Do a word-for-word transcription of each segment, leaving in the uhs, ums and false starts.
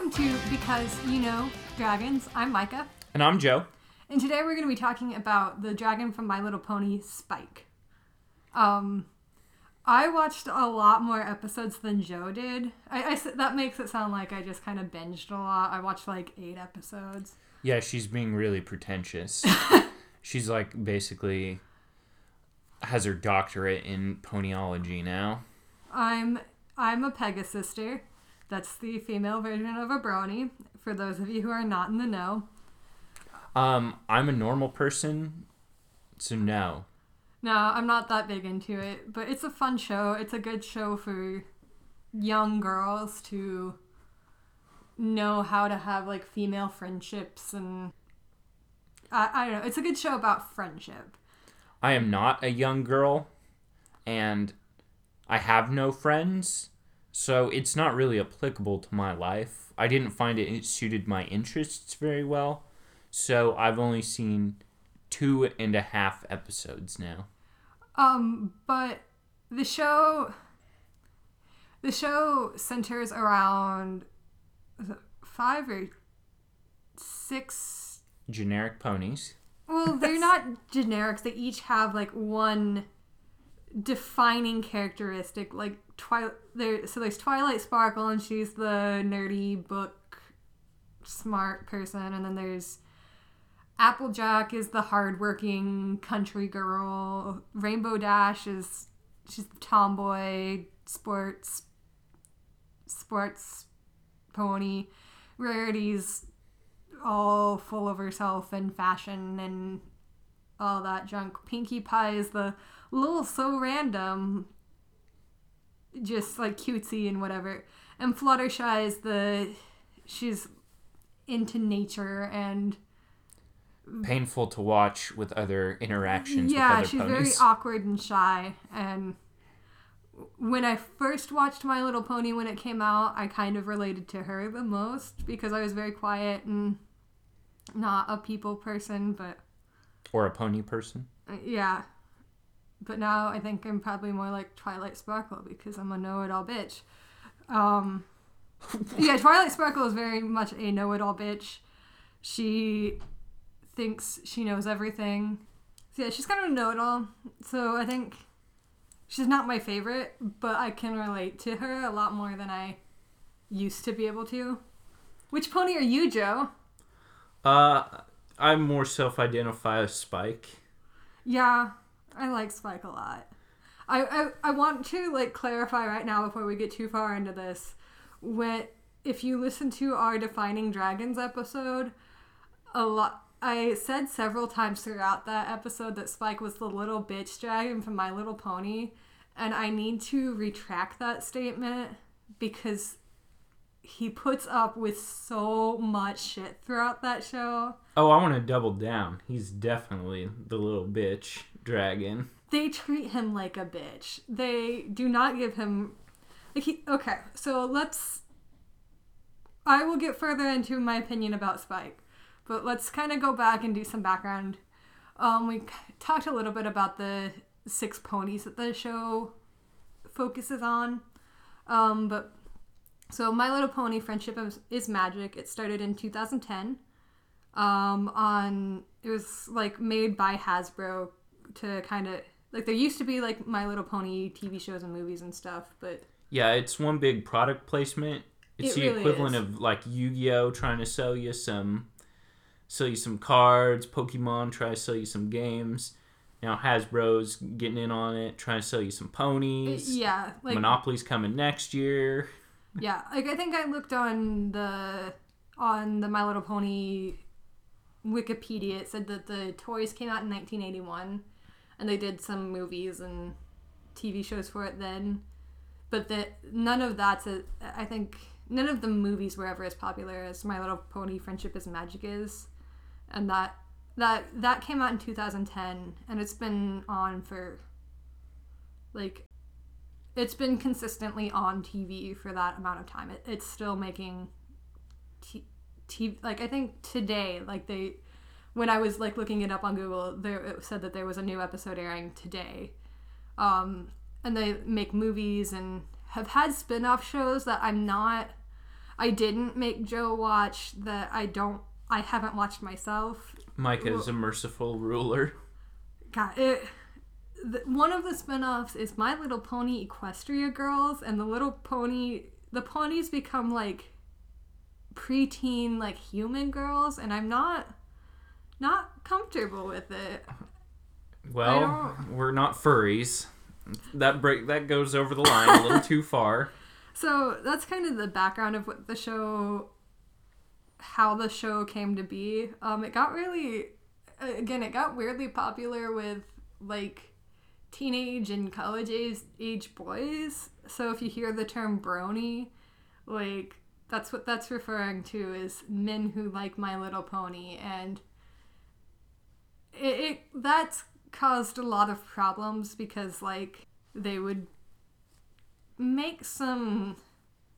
Welcome to Because You Know Dragons. I'm Micah. And I'm Joe. And today we're going to be talking about the dragon from My Little Pony, Spike. Um, I watched a lot more episodes than Joe did. I, I that makes it sound like I just kind of binged a lot. I watched like eight episodes. Yeah, she's being really pretentious. She's like basically has her doctorate in ponyology now. I'm I'm a Pegasister. That's the female version of a brony, for those of you who are not in the know. Um, I'm a normal person, so no. No, I'm not that big into it, but it's a fun show. It's a good show for young girls to know how to have, like, female friendships and... I, I don't know. It's a good show about friendship. I am not a young girl, and I have no friends... So it's not really applicable to my life. I didn't find it, it suited my interests very well. So I've only seen two and a half episodes now. Um, but the show, the show centers around five or six... generic ponies. Well, they're not generics. They each have like one defining characteristic, like... Twi- there, so there's Twilight Sparkle, and she's the nerdy book smart person, and then there's Applejack is the hardworking country girl. Rainbow Dash is she's the tomboy sports sports pony. Rarity's all full of herself and fashion and all that junk. Pinkie Pie is the little so random. Just like cutesy and whatever. And Fluttershy is the she's into nature and painful to watch with other interactions yeah, with other ponies. Yeah, she's very awkward and shy. And when I first watched My Little Pony when it came out, I kind of related to her the most because I was very quiet and not a people person, but or a pony person. Yeah. But now I think I'm probably more like Twilight Sparkle because I'm a know-it-all bitch. Um, yeah, Twilight Sparkle is very much a know-it-all bitch. She thinks she knows everything. So yeah, she's kind of a know-it-all. So I think she's not my favorite, but I can relate to her a lot more than I used to be able to. Which pony are you, Joe? Uh, I more self-identify as Spike. Yeah. I like Spike a lot. I, I I want to like clarify right now before we get too far into this. When if you listen to our Defining Dragons episode, a lot I said several times throughout that episode that Spike was the little bitch dragon from My Little Pony, and I need to retract that statement because he puts up with so much shit throughout that show. Oh, I want to double down. He's definitely the little bitch dragon. They treat him like a bitch. They do not give him... like he. Okay, so let's... I will get further into my opinion about Spike, but let's kind of go back and do some background. Um, we talked a little bit about the six ponies that the show focuses on, um, but... So, My Little Pony: Friendship Is Magic. It started in two thousand ten. Um, on it was like made by Hasbro to kind of like there used to be like My Little Pony T V shows and movies and stuff, but yeah, it's one big product placement. It's it the really equivalent is. of like Yu-Gi-Oh trying to sell you some, sell you some cards. Pokemon try to sell you some games. Now Hasbro's getting in on it, trying to sell you some ponies. It, yeah, like, Monopoly's coming next year. Yeah, like I think I looked on the on the My Little Pony Wikipedia. It said that the toys came out in nineteen eighty-one, and they did some movies and T V shows for it then. But that none of that's a, I think none of the movies were ever as popular as My Little Pony: Friendship Is Magic is, and that that that came out in two thousand ten, and it's been on for like. It's been consistently on T V for that amount of time. It, it's still making t-, t like I think today, like they, when I was like looking it up on Google, there it said that there was a new episode airing today, um, and they make movies and have had spin-off shows that I'm not. I didn't make Joe watch that I don't, I haven't watched myself. Micah is a merciful ruler. God, it... The, one of the spinoffs is My Little Pony: Equestria Girls, and the little pony, the ponies become like preteen, like human girls, and I'm not, not comfortable with it. Well, we're not furries. That break that goes over the line a little too far. So that's kind of the background of what the show, how the show came to be. Um, it got really, again, it got weirdly popular with like teenage and college age, age boys. So if you hear the term brony, like that's what that's referring to, is men who like My Little Pony, and it, it that's caused a lot of problems because like they would make some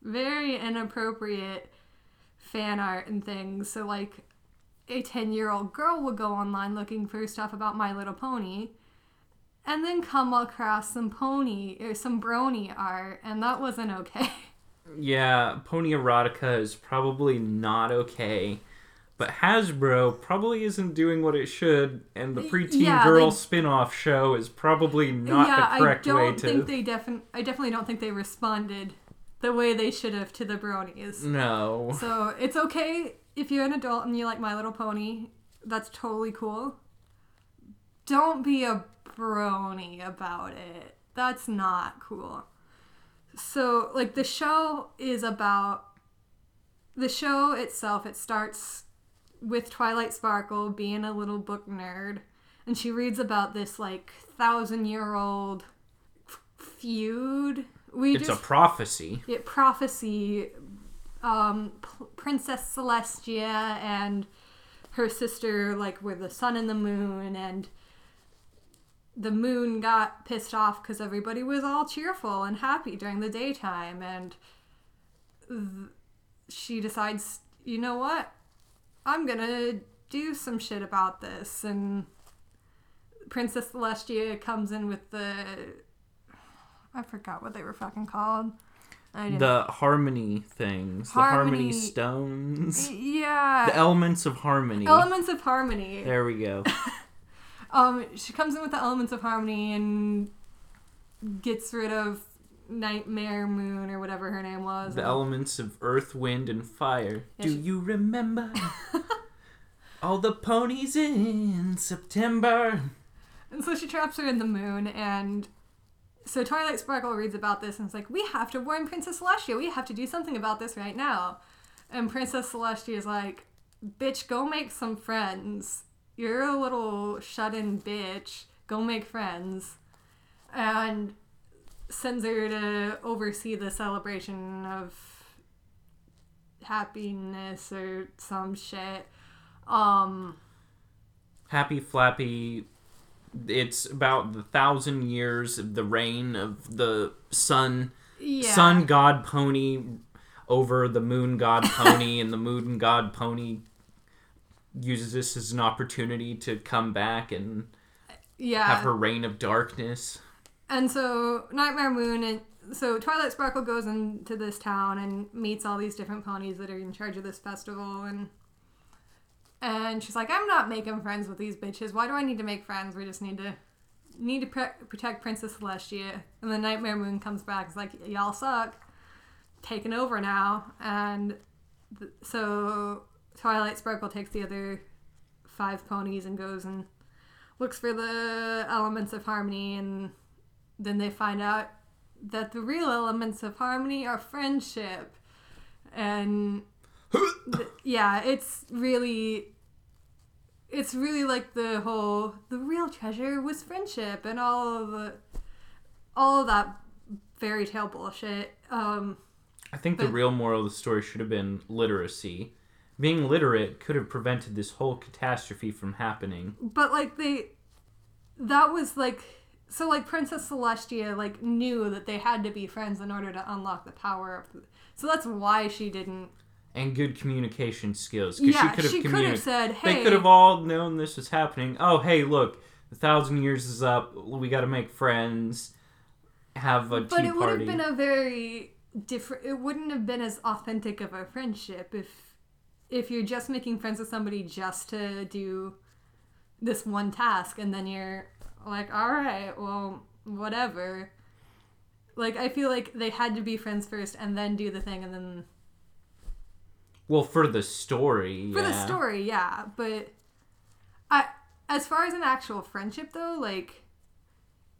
very inappropriate fan art and things. So like a ten year old girl would go online looking for stuff about My Little Pony and then come across some pony or some brony art, and that wasn't okay. Yeah, pony erotica is probably not okay, but Hasbro probably isn't doing what it should, and the preteen yeah, girl they, spin-off show is probably not yeah, the correct I don't way to. Think they defi- I definitely don't think they responded the way they should have to the bronies. No. So it's okay if you're an adult and you like My Little Pony. That's totally cool. Don't be a brony about it. That's not cool. So, like, the show is about... The show itself, it starts with Twilight Sparkle being a little book nerd, and she reads about this, like, thousand-year-old f- feud. We it's just, a prophecy. It prophecy. Um, P- Princess Celestia and her sister, like, were the sun and the moon, and... The moon got pissed off because everybody was all cheerful and happy during the daytime, and th- she decides, you know what, I'm gonna do some shit about this. And Princess Celestia comes in with the, I forgot what they were fucking called. I didn't. The harmony things. Harmony. The harmony stones. Yeah. The elements of harmony. Elements of harmony. There we go. Um, she comes in with the elements of harmony and gets rid of Nightmare Moon or whatever her name was. The elements of earth, wind, and fire. Yeah, Do she... you remember all the ponies in September? And so she traps her in the moon, and so Twilight Sparkle reads about this and is like, we have to warn Princess Celestia. We have to do something about this right now. And Princess Celestia is like, bitch, go make some friends. You're a little shut-in bitch. Go make friends. And sends her to oversee the celebration of happiness or some shit. Um, Happy Flappy. It's about the thousand years of the reign of the sun, yeah. sun god pony over the moon god pony, and the moon god pony uses this as an opportunity to come back and yeah. have her reign of darkness. And so Nightmare Moon, and so Twilight Sparkle goes into this town and meets all these different ponies that are in charge of this festival, and and she's like, I'm not making friends with these bitches. Why do I need to make friends? We just need to need to pre- protect Princess Celestia. And then Nightmare Moon comes back. It's like, y'all suck. Taking over now. And th- so... Twilight Sparkle takes the other five ponies and goes and looks for the elements of harmony, and then they find out that the real elements of harmony are friendship. And th- yeah, it's really, it's really like the whole, the real treasure was friendship and all of the, all of that fairy tale bullshit. Um, I think but, the real moral of the story should have been literacy. Being literate could have prevented this whole catastrophe from happening. But, like, they... That was, like... So, like, Princess Celestia, like, knew that they had to be friends in order to unlock the power of... So that's why she didn't... And good communication skills. Yeah, she could have, she communi- could have said, hey... They could have all known this was happening. Oh, hey, look, the thousand years is up. We gotta make friends. Have a tea party. But it would have been a very... different. It wouldn't have been as authentic of a friendship if if you're just making friends with somebody just to do this one task, and then you're like, all right, well, whatever. Like, I feel like they had to be friends first and then do the thing, and then... Well, for the story, For yeah. the story, yeah. But I, as far as an actual friendship, though, like,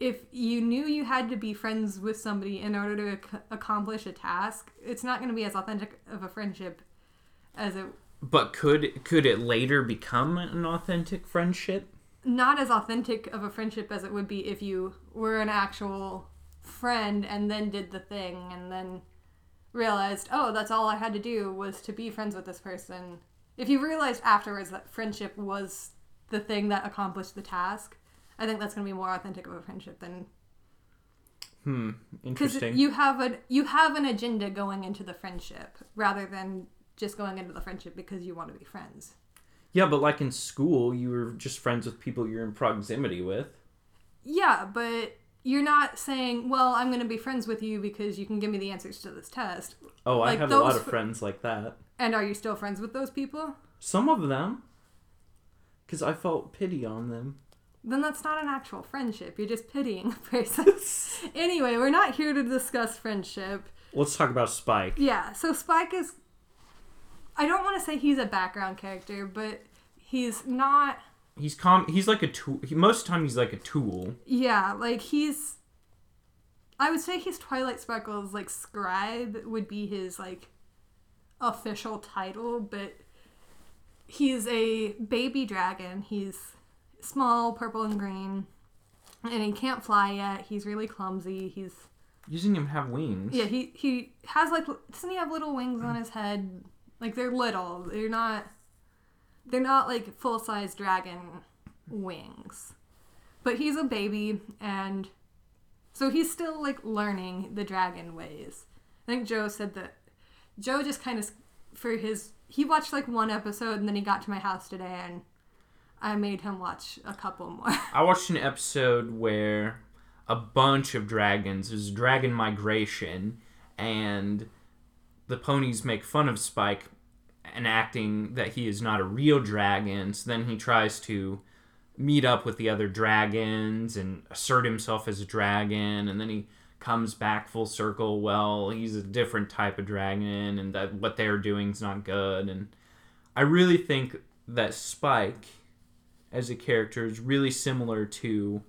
if you knew you had to be friends with somebody in order to ac- accomplish a task, it's not going to be as authentic of a friendship as it... But could could it later become an authentic friendship? Not as authentic of a friendship as it would be if you were an actual friend and then did the thing and then realized, oh, that's all I had to do was to be friends with this person. If you realized afterwards that friendship was the thing that accomplished the task, I think that's going to be more authentic of a friendship than... Hmm, interesting. Because you have a, you have an agenda going into the friendship rather than... just going into the friendship because you want to be friends. Yeah, but like in school, you were just friends with people you're in proximity with. Yeah, but you're not saying, well, I'm going to be friends with you because you can give me the answers to this test. Oh, like, I have those... a lot of friends like that. And are you still friends with those people? Some of them. Because I felt pity on them. Then that's not an actual friendship. You're just pitying a person. Anyway, we're not here to discuss friendship. Let's talk about Spike. Yeah, so Spike is... I don't want to say he's a background character, but he's not... He's com. He's like a tool. He, most of the time, he's like a tool. Yeah, like he's... I would say his Twilight Sparkle's, like, scribe would be his, like, official title, but he's a baby dragon. He's small, purple, and green, and he can't fly yet. He's really clumsy. He's... You didn't even have wings. Yeah, he, he has, like... Doesn't he have little wings on his head? Like, they're little. They're not, they're not, like, full-size dragon wings. But he's a baby, and so he's still, like, learning the dragon ways. I think Joe said that... Joe just kind of, for his... He watched, like, one episode, and then he got to my house today, and I made him watch a couple more. I watched an episode where a bunch of dragons... It was dragon migration, and... The ponies make fun of Spike enacting that he is not a real dragon, so then he tries to meet up with the other dragons and assert himself as a dragon, and then he comes back full circle, well, he's a different type of dragon, and that what they're doing is not good. And I really think that Spike, as a character, is really similar to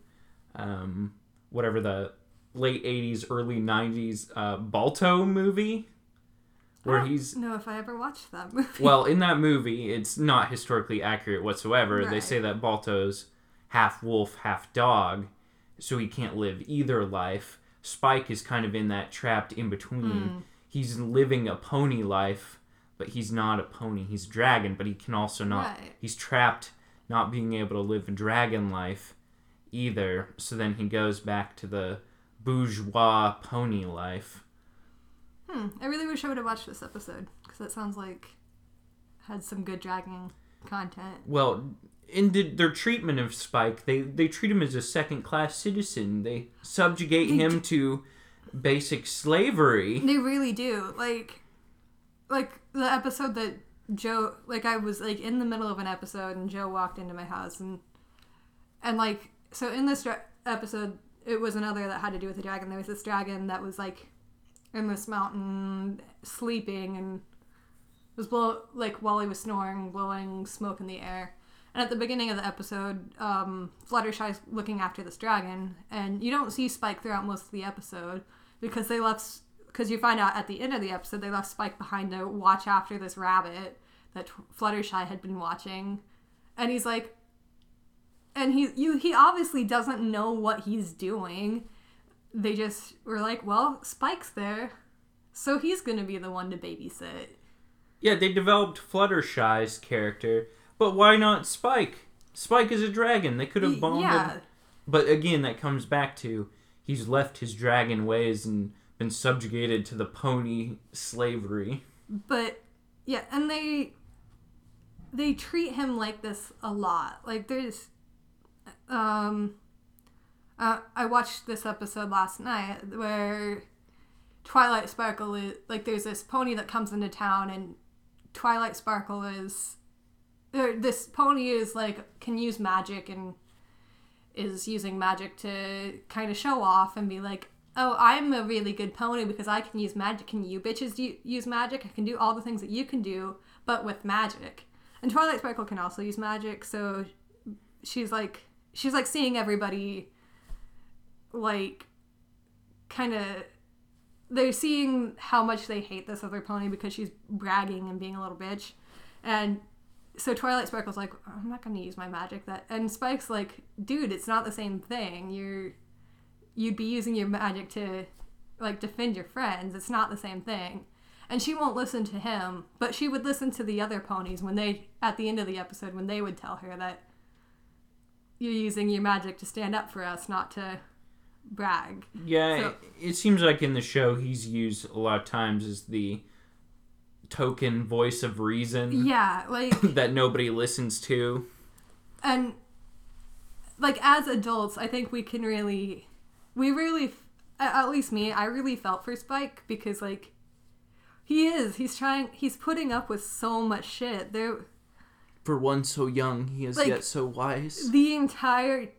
um, whatever the late eighties, early nineties uh, Balto movie. Where I don't he's, know if I ever watched that movie. Well, in that movie, it's not historically accurate whatsoever. Right. They say that Balto's half wolf, half dog, so he can't live either life. Spike is kind of in that trapped in between. Mm. He's living a pony life, but he's not a pony. He's a dragon, but he can also not... Right. He's trapped not being able to live a dragon life either, so then he goes back to the bourgeois pony life. Hmm. I really wish I would have watched this episode, because that sounds like it had some good dragon content. Well, in the, their treatment of Spike, they, they treat him as a second-class citizen. They subjugate they him do. to basic slavery. They really do. Like, like the episode that Joe... Like, I was, like, in the middle of an episode, and Joe walked into my house, and, and like, so in this dra- episode, it was another that had to do with the dragon. There was this dragon that was, like... in this mountain, sleeping, and was blow like while he was snoring, blowing smoke in the air. And at the beginning of the episode, um, Fluttershy's looking after this dragon, and you don't see Spike throughout most of the episode because they left. Because you find out at the end of the episode, they left Spike behind to watch after this rabbit that t- Fluttershy had been watching, and he's like, and he you he obviously doesn't know what he's doing. They just were like, well, Spike's there, so he's going to be the one to babysit. Yeah, they developed Fluttershy's character, but why not Spike? Spike is a dragon. They could have bonded. Yeah. But again, that comes back to he's left his dragon ways and been subjugated to the pony slavery. But, yeah, and they they treat him like this a lot. Like, there's... um. Uh, I watched this episode last night where Twilight Sparkle is, like, there's this pony that comes into town, and Twilight Sparkle is, or this pony is, like, can use magic and is using magic to kind of show off and be like, oh, I'm a really good pony because I can use magic. Can you bitches do you use magic? I can do all the things that you can do, but with magic. And Twilight Sparkle can also use magic, so she's, like, she's, like, seeing everybody, like, kind of, they're seeing how much they hate this other pony because she's bragging and being a little bitch. And so Twilight Sparkle's like, oh, I'm not going to use my magic. That And Spike's like, dude, it's not the same thing. You're, you'd be using your magic to, like, defend your friends. It's not the same thing. And she won't listen to him, but she would listen to the other ponies when they, at the end of the episode, when they would tell her that you're using your magic to stand up for us, not to brag. Yeah, so, it, it seems like in the show he's used a lot of times as the token voice of reason. Yeah, like... that nobody listens to. And, like, as adults, I think we can really... We really... At least me, I really felt for Spike because, like, he is. He's trying... He's putting up with so much shit. There... For one so young, he is, like, yet so wise. The entire,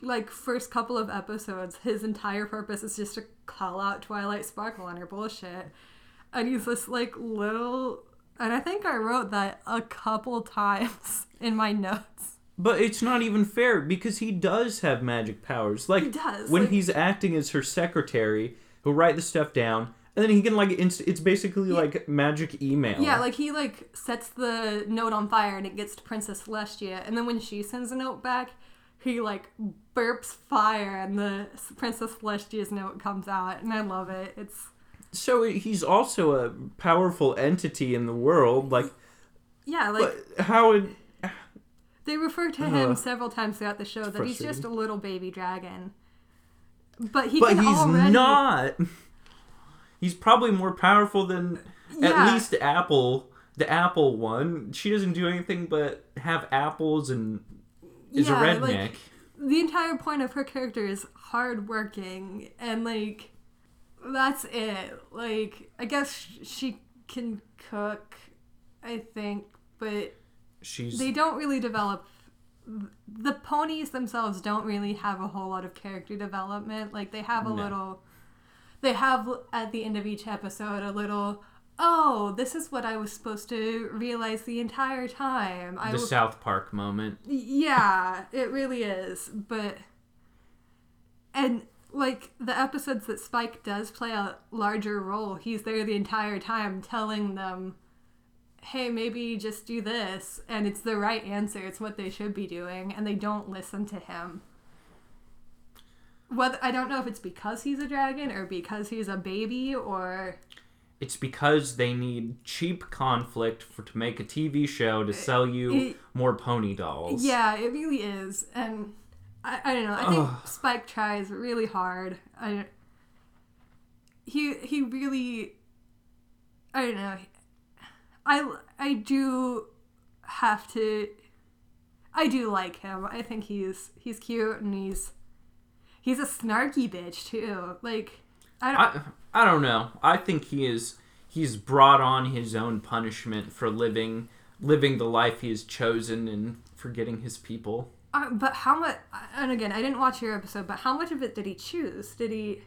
like, first couple of episodes, his entire purpose is just to call out Twilight Sparkle on her bullshit. And he's this, like, little... And I think I wrote that a couple times in my notes. But it's not even fair, because he does have magic powers. Like, he does. When, like, he's acting as her secretary, he'll write the stuff down... And then he can, like, it's, it's basically, yeah, like, magic email. Yeah, like, he, like, sets the note on fire and it gets to Princess Celestia. And then when she sends a note back, he, like, burps fire and the Princess Celestia's note comes out. And I love it. It's So he's also a powerful entity in the world. Like, yeah, like... How... It... They refer to him uh, several times throughout the show that he's just a little baby dragon. But he but can already... But he's not... He's probably more powerful than yeah. at least Apple, the Apple one. She doesn't do anything but have apples and is yeah, a redneck. Like, the entire point of her character is hardworking, and, like, that's it. Like, I guess she can cook, I think, but She's... they don't really develop... The ponies themselves don't really have a whole lot of character development. Like, they have a no. little... They have, at the end of each episode, a little, oh, this is what I was supposed to realize the entire time. I the will... South Park moment. Yeah, it really is. But, and, like, the episodes that Spike does play a larger role, he's there the entire time telling them, hey, maybe just do this. And it's the right answer. It's what they should be doing. And they don't listen to him. Whether, I don't know if it's because he's a dragon or because he's a baby or... It's because they need cheap conflict for to make a T V show to sell you it, more pony dolls. Yeah, it really is. And I, I don't know. I think Ugh. Spike tries really hard. I, he he really... I don't know. I, I do have to... I do like him. I think he's he's cute and he's... He's a snarky bitch, too. Like, I don't... I, I don't know. I think he is... He's brought on his own punishment for living living the life he has chosen and forgetting his people. Uh, but how much... And again, I didn't watch your episode, but how much of it did he choose? Did he...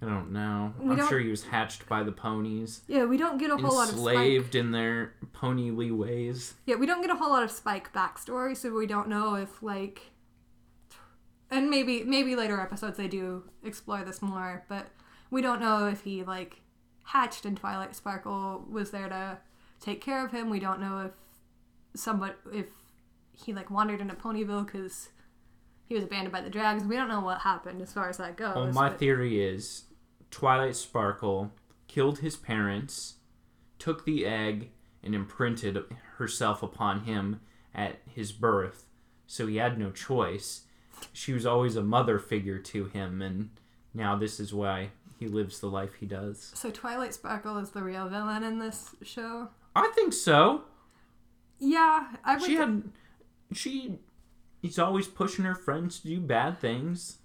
I don't know. We I'm don't, sure he was hatched by the ponies. Yeah, we don't get a whole lot of Spike. Enslaved in their ponyly ways. Yeah, we don't get a whole lot of Spike backstory, so we don't know if, like... And maybe maybe later episodes they do explore this more, but we don't know if he, like, hatched and Twilight Sparkle was there to take care of him. We don't know if somebody, if he, like, wandered into Ponyville because he was abandoned by the dragons. We don't know what happened as far as that goes. Well, my but... theory is Twilight Sparkle killed his parents, took the egg, and imprinted herself upon him at his birth, so he had no choice. She was always a mother figure to him, and now this is why he lives the life he does. So Twilight Sparkle is the real villain in this show? I think so. Yeah, I would... She th- had... She... He's always pushing her friends to do bad things.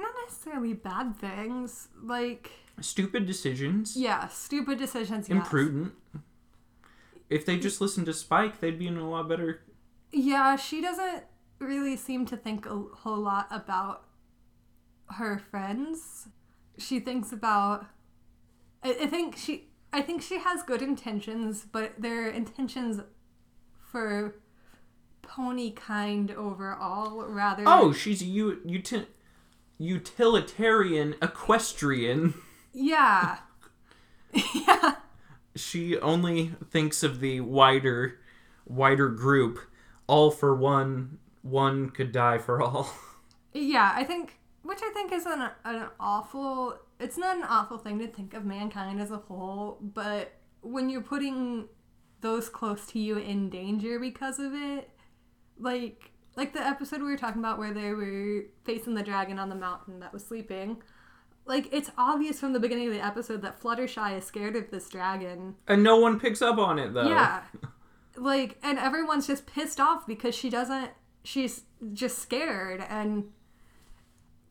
Not necessarily bad things. Like... Stupid decisions. Yeah, stupid decisions, yes. Imprudent. If they just listened to Spike, they'd be in a lot better... Yeah, she doesn't really seem to think a whole lot about her friends. She thinks about... I, I think she... I think she has good intentions, but their intentions for pony kind overall rather... Oh, she's a u- uti- utilitarian equestrian. Yeah. Yeah. She only thinks of the wider wider group. All for one, one could die for all. Yeah, I think... Which I think is an, an awful... It's not an awful thing to think of mankind as a whole, but when you're putting those close to you in danger because of it, like like the episode we were talking about where they were facing the dragon on the mountain that was sleeping, like it's obvious from the beginning of the episode that Fluttershy is scared of this dragon. And no one picks up on it, though. Yeah. Like, and everyone's just pissed off because she doesn't, she's just scared, and...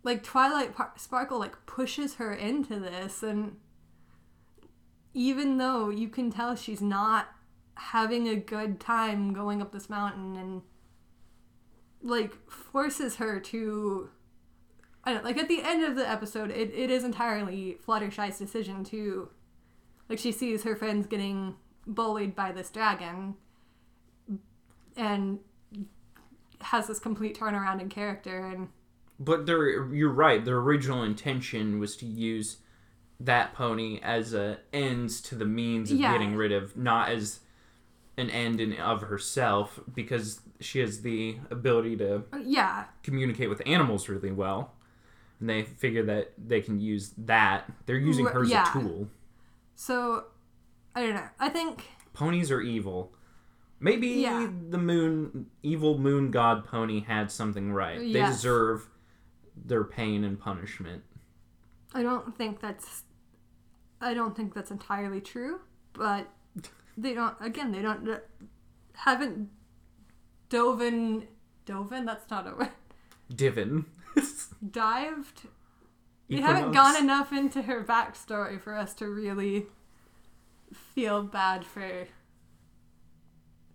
Like, Twilight Sparkle, like, pushes her into this, and even though you can tell she's not having a good time going up this mountain, and, like, forces her to, I don't know, like, at the end of the episode, it, it is entirely Fluttershy's decision to, like, she sees her friends getting bullied by this dragon, and has this complete turnaround in character, and... But their, you're right, their original intention was to use that pony as a ends to the means of yeah. getting rid of, not as an end in of herself, because she has the ability to yeah. communicate with animals really well. And they figure that they can use that. They're using her as yeah. a tool. So, I don't know. I think... Ponies are evil. Maybe yeah. the moon, evil moon god pony had something right. Yes. They deserve... their pain and punishment. I don't think that's I don't think that's entirely true, but they don't again they don't uh, haven't dove in dove in that's not a word. Divin. Dived. They Equinox. Haven't gone enough into her backstory for us to really feel bad for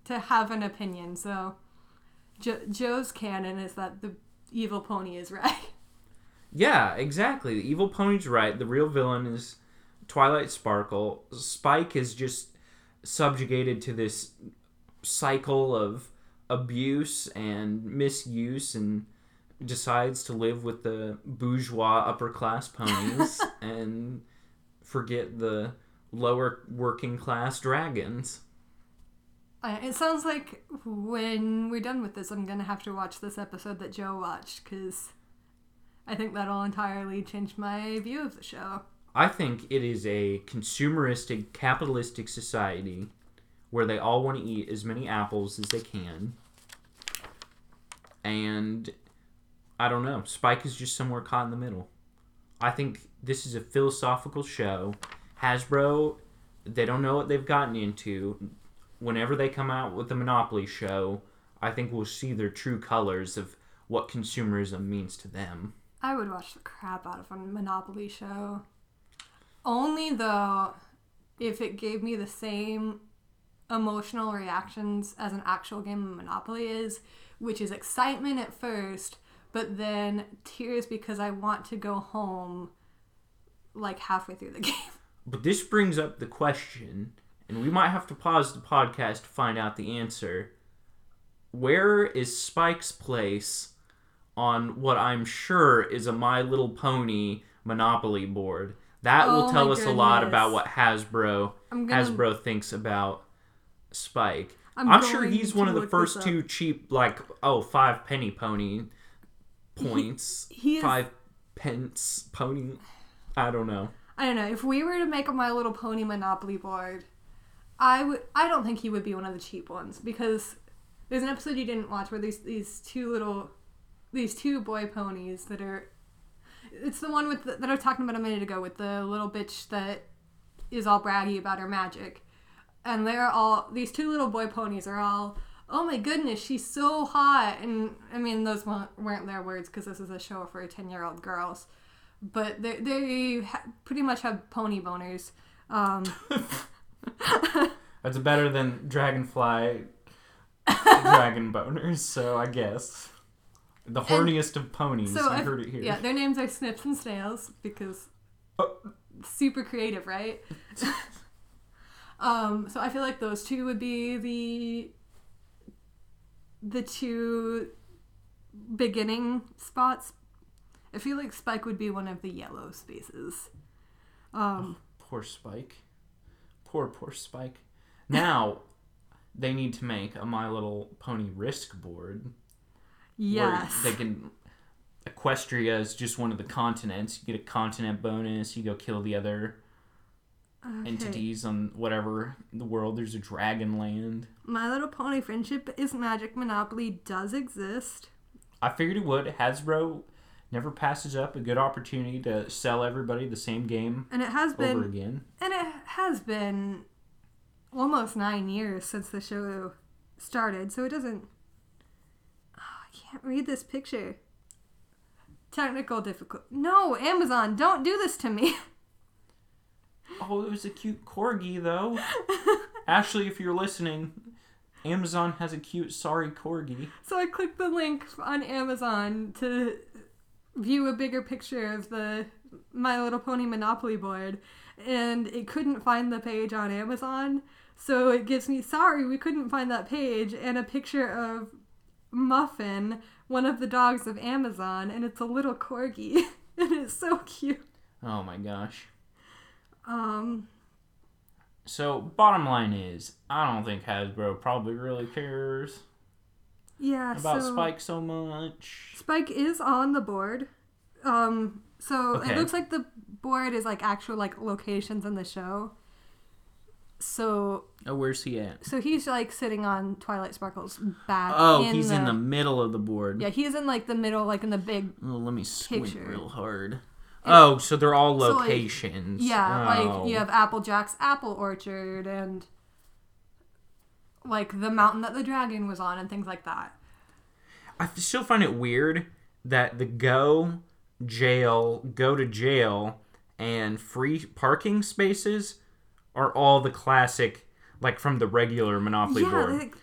to have an opinion. So jo- Joe's canon is that the evil pony is right. Yeah, exactly. The evil pony's right. The real villain is Twilight Sparkle. Spike is just subjugated to this cycle of abuse and misuse and decides to live with the bourgeois upper class ponies and forget the lower working class dragons. It sounds like when we're done with this, I'm going to have to watch this episode that Joe watched, because I think that'll entirely change my view of the show. I think it is a consumeristic, capitalistic society where they all want to eat as many apples as they can. And, I don't know, Spike is just somewhere caught in the middle. I think this is a philosophical show. Hasbro, they don't know what they've gotten into. Whenever they come out with the Monopoly show, I think we'll see their true colors of what consumerism means to them. I would watch the crap out of a Monopoly show. Only, though, if it gave me the same emotional reactions as an actual game of Monopoly is, which is excitement at first, but then tears because I want to go home like halfway through the game. But this brings up the question... And we might have to pause the podcast to find out the answer. Where is Spike's place on what I'm sure is a My Little Pony Monopoly board? That oh will tell us goodness. a lot about what Hasbro gonna, Hasbro thinks about Spike. I'm, I'm sure he's one of the first two cheap, like, oh, five penny pony points. He, he is... Five pence pony. I don't know. I don't know. If we were to make a My Little Pony Monopoly board... I would. I don't think he would be one of the cheap ones, because there's an episode you didn't watch where these these two little, these two boy ponies that are, it's the one with the, that I was talking about a minute ago with the little bitch that is all braggy about her magic, and they're all these two little boy ponies are all, oh my goodness, she's so hot, and I mean those weren't their words because this is a show for ten year old girls, but they they ha- pretty much have pony boners. Um, That's better than dragonfly dragon boners, so I guess. The horniest and, of ponies. So I heard it here. Yeah, their names are Snips and Snails because oh. super creative, right? um, so I feel like those two would be the the two beginning spots. I feel like Spike would be one of the yellow spaces. Um, oh, poor Spike. Poor, poor Spike. Now, they need to make a My Little Pony risk board. Yes. They can. Equestria is just one of the continents. You get a continent bonus. You go kill the other okay. entities on whatever in the world. There's a dragon land. My Little Pony Friendship Is Magic Monopoly does exist. I figured it would. Hasbro never passes up a good opportunity to sell everybody the same game and it has over been, again. And it has been almost nine years since the show started, so it doesn't... Can't read this picture. Technical difficult. No, Amazon, don't do this to me. Oh, it was a cute corgi, though. Ashley, if you're listening, Amazon has a cute sorry corgi. So I clicked the link on Amazon to view a bigger picture of the My Little Pony Monopoly board, and it couldn't find the page on Amazon. So it gives me, sorry, we couldn't find that page, and a picture of Muffin, one of the dogs of Amazon, and it's a little corgi. And it's so cute. Oh my gosh. Um. So, bottom line is, I don't think Hasbro probably really cares yeah, about so Spike so much. Spike is on the board. Um. So, okay. It looks like the board is, like, actual, like, locations in the show. So... Oh, where's he at? So he's, like, sitting on Twilight Sparkle's back. Oh, in he's the, in the middle of the board. Yeah, he's in, like, the middle, like, in the big oh, let me squint picture. Real hard. And, oh, so they're all locations. So, like, yeah, oh. like, you have Applejack's apple orchard and, like, the mountain that the dragon was on and things like that. I still find it weird that the go, jail, go to jail, and free parking spaces are all the classic... Like, from the regular Monopoly yeah, board. Like,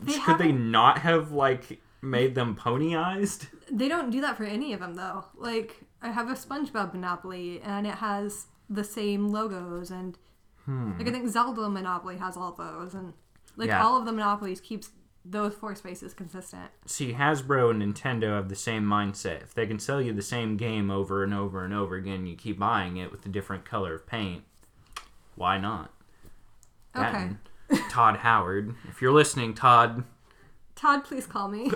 they Could they not have, like, made them ponyized? They don't do that for any of them, though. Like, I have a SpongeBob Monopoly, and it has the same logos, and, hmm. like, I think Zelda Monopoly has all those, and, like, yeah. all of the Monopolies keeps those four spaces consistent. See, Hasbro and Nintendo have the same mindset. If they can sell you the same game over and over and over again, you keep buying it with a different color of paint, why not? Okay. Todd Howard. If you're listening, Todd. Todd, please call me.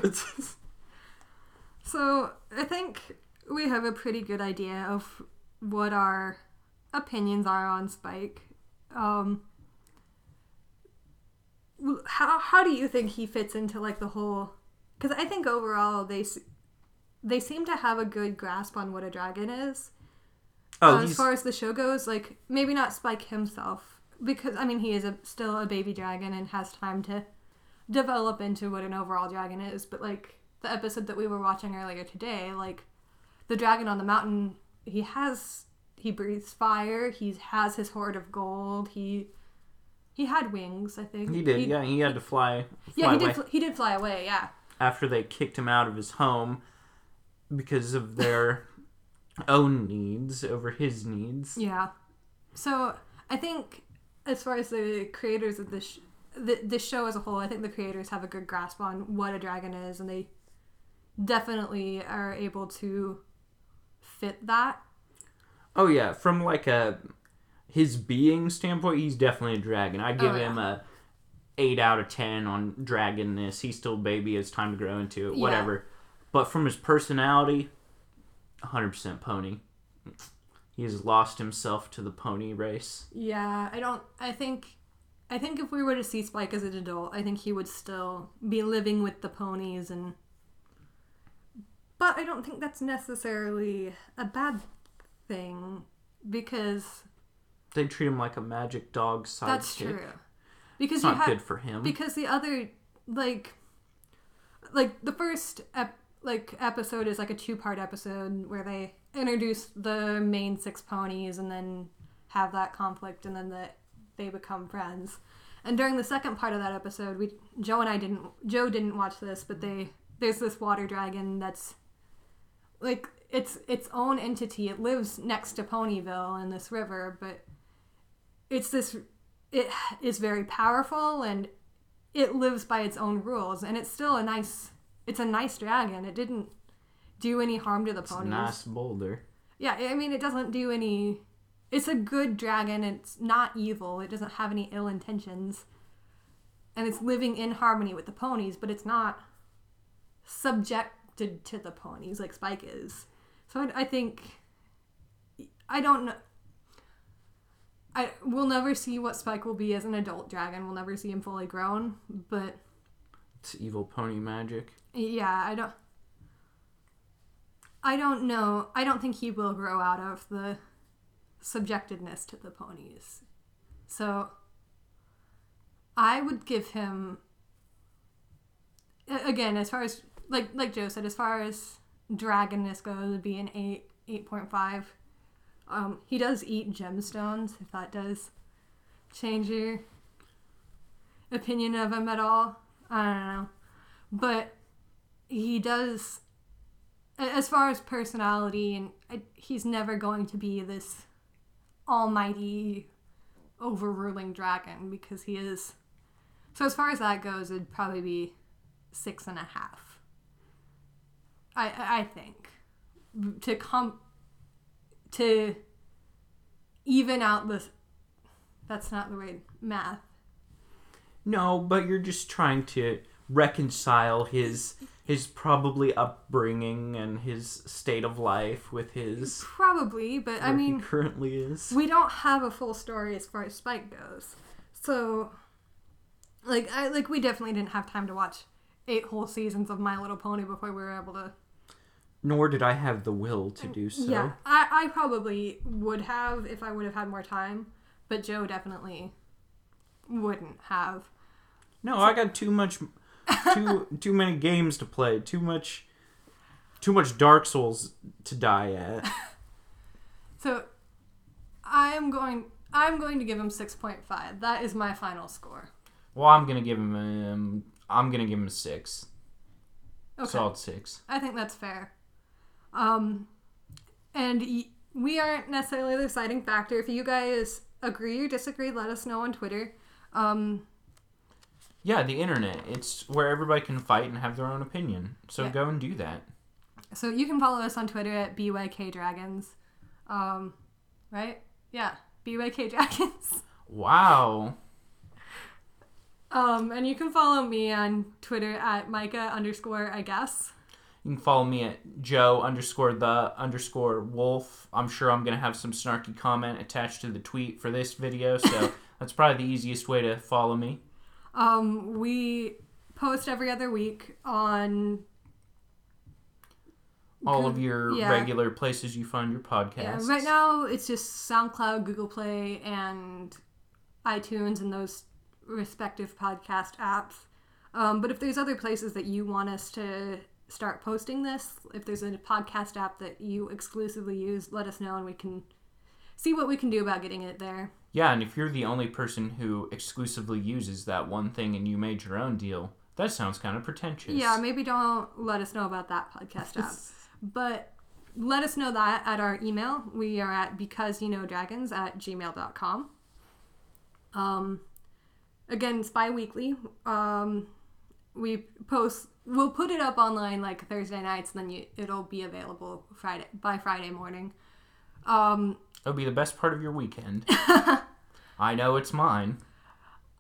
So, I think we have a pretty good idea of what our opinions are on Spike. Um, how how do you think he fits into, like, the whole... Because I think overall they they seem to have a good grasp on what a dragon is. Oh, uh, as far as the show goes, like, maybe not Spike himself. Because, I mean, he is a, still a baby dragon and has time to develop into what an overall dragon is. But, like, the episode that we were watching earlier today, like, the dragon on the mountain, he has, he breathes fire, he has his hoard of gold, he he had wings, I think. He did, he, yeah, he had to fly, fly Yeah, he away. did fl- he did fly away, yeah. After they kicked him out of his home because of their own needs over his needs. Yeah. So, I think... As far as the creators of this, sh- the, this show as a whole, I think the creators have a good grasp on what a dragon is, and they definitely are able to fit that. Oh, yeah. From, like, a his being standpoint, he's definitely a dragon. I give oh, yeah. him a eight out of ten on dragonness. He's still a baby. It's time to grow into it. Yeah. Whatever. But from his personality, one hundred percent pony. He has lost himself to the pony race. Yeah, I don't... I think... I think if we were to see Spike as an adult, I think he would still be living with the ponies and... But I don't think that's necessarily a bad thing, because... They treat him like a magic dog sidekick. That's true. Because it's not ha- good for him. Because the other, like... Like, the first, ep- like, episode is, like, a two-part episode where they... introduce the main six ponies and then have that conflict, and then the, they become friends. And during the second part of that episode, we Joe and I didn't Joe didn't watch this, but they there's this water dragon that's like it's its own entity. It lives next to Ponyville in this river, but it's this it is very powerful and it lives by its own rules, and it's still a nice it's a nice dragon. It didn't do any harm to the ponies. It's a nice boulder. Yeah, I mean it doesn't do any it's a good dragon. It's not evil. It doesn't have any ill intentions. And it's living in harmony with the ponies, but it's not subjected to the ponies like Spike is. So I, I think... I don't know. I, we'll never see what Spike will be as an adult dragon. We'll never see him fully grown, but... It's evil pony magic. Yeah, I don't... I don't know. I don't think he will grow out of the... subjectedness to the ponies. So I would give him, again, as far as like like Joe said, as far as dragonness goes, it would be an eight, eight point five. Um, he does eat gemstones, if that does change your opinion of him at all. I don't know. But he does, as far as personality, and I, he's never going to be this almighty overruling dragon because he is. So as far as that goes, it'd probably be six and a half. I I think to come to even out this. That's not the right math. No, but you're just trying to reconcile his his probably upbringing and his state of life with his... Probably, but I mean... he currently is. We don't have a full story as far as Spike goes. So, like, I like we definitely didn't have time to watch eight whole seasons of My Little Pony before we were able to... Nor did I have the will to do so. Yeah, I, I probably would have if I would have had more time, but Joe definitely wouldn't have. No, so, I got too much... too too many games to play. Too much, too much Dark Souls to die at. So, I am going. I'm going to give him six point five. That is my final score. Well, I'm gonna give him. Um, I'm gonna give him a six. Okay. Solid six. I think that's fair. Um, and y- we aren't necessarily the deciding factor. If you guys agree or disagree, let us know on Twitter. Um. Yeah, the internet. It's where everybody can fight and have their own opinion. So yeah. Go and do that. So you can follow us on Twitter at B Y K Dragons. Um, right? Yeah, B Y K Dragons. Wow. Um, and you can follow me on Twitter at Micah underscore I guess. You can follow me at Joe underscore the underscore wolf. I'm sure I'm going to have some snarky comment attached to the tweet for this video. So that's probably the easiest way to follow me. Um, we post every other week on all of your yeah. regular places you find your podcasts. Yeah, right now it's just SoundCloud, Google Play, and iTunes and those respective podcast apps. Um, but if there's other places that you want us to start posting this, if there's a podcast app that you exclusively use, let us know and we can see what we can do about getting it there. Yeah, and if you're the only person who exclusively uses that one thing and you made your own deal, that sounds kind of pretentious. Yeah, maybe don't let us know about that podcast app. But let us know that at our email. We are at becauseyouknowdragons at gmail dot com. Um, again, it's bi-weekly. Um, we post, we'll put it up online like Thursday nights, and then you, it'll be available Friday by Friday morning. Um... It'll be the best part of your weekend. I know it's mine.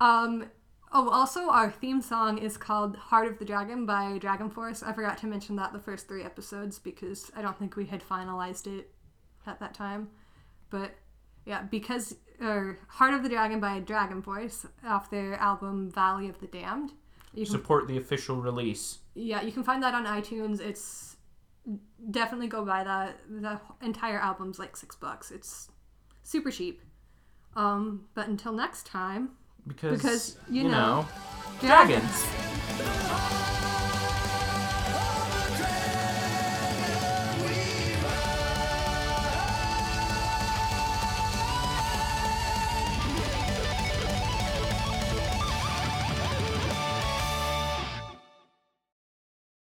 Um, oh, also, our theme song is called Heart of the Dragon by DragonForce. I forgot to mention that the first three episodes because I don't think we had finalized it at that time. But, yeah, because or Heart of the Dragon by DragonForce off their album Valley of the Damned. You can, Support the official release. Yeah, you can find that on iTunes. It's... Definitely go buy that. The entire album's like six bucks. It's super cheap. Um, but until next time, because, because you, you know, know dragons. dragons.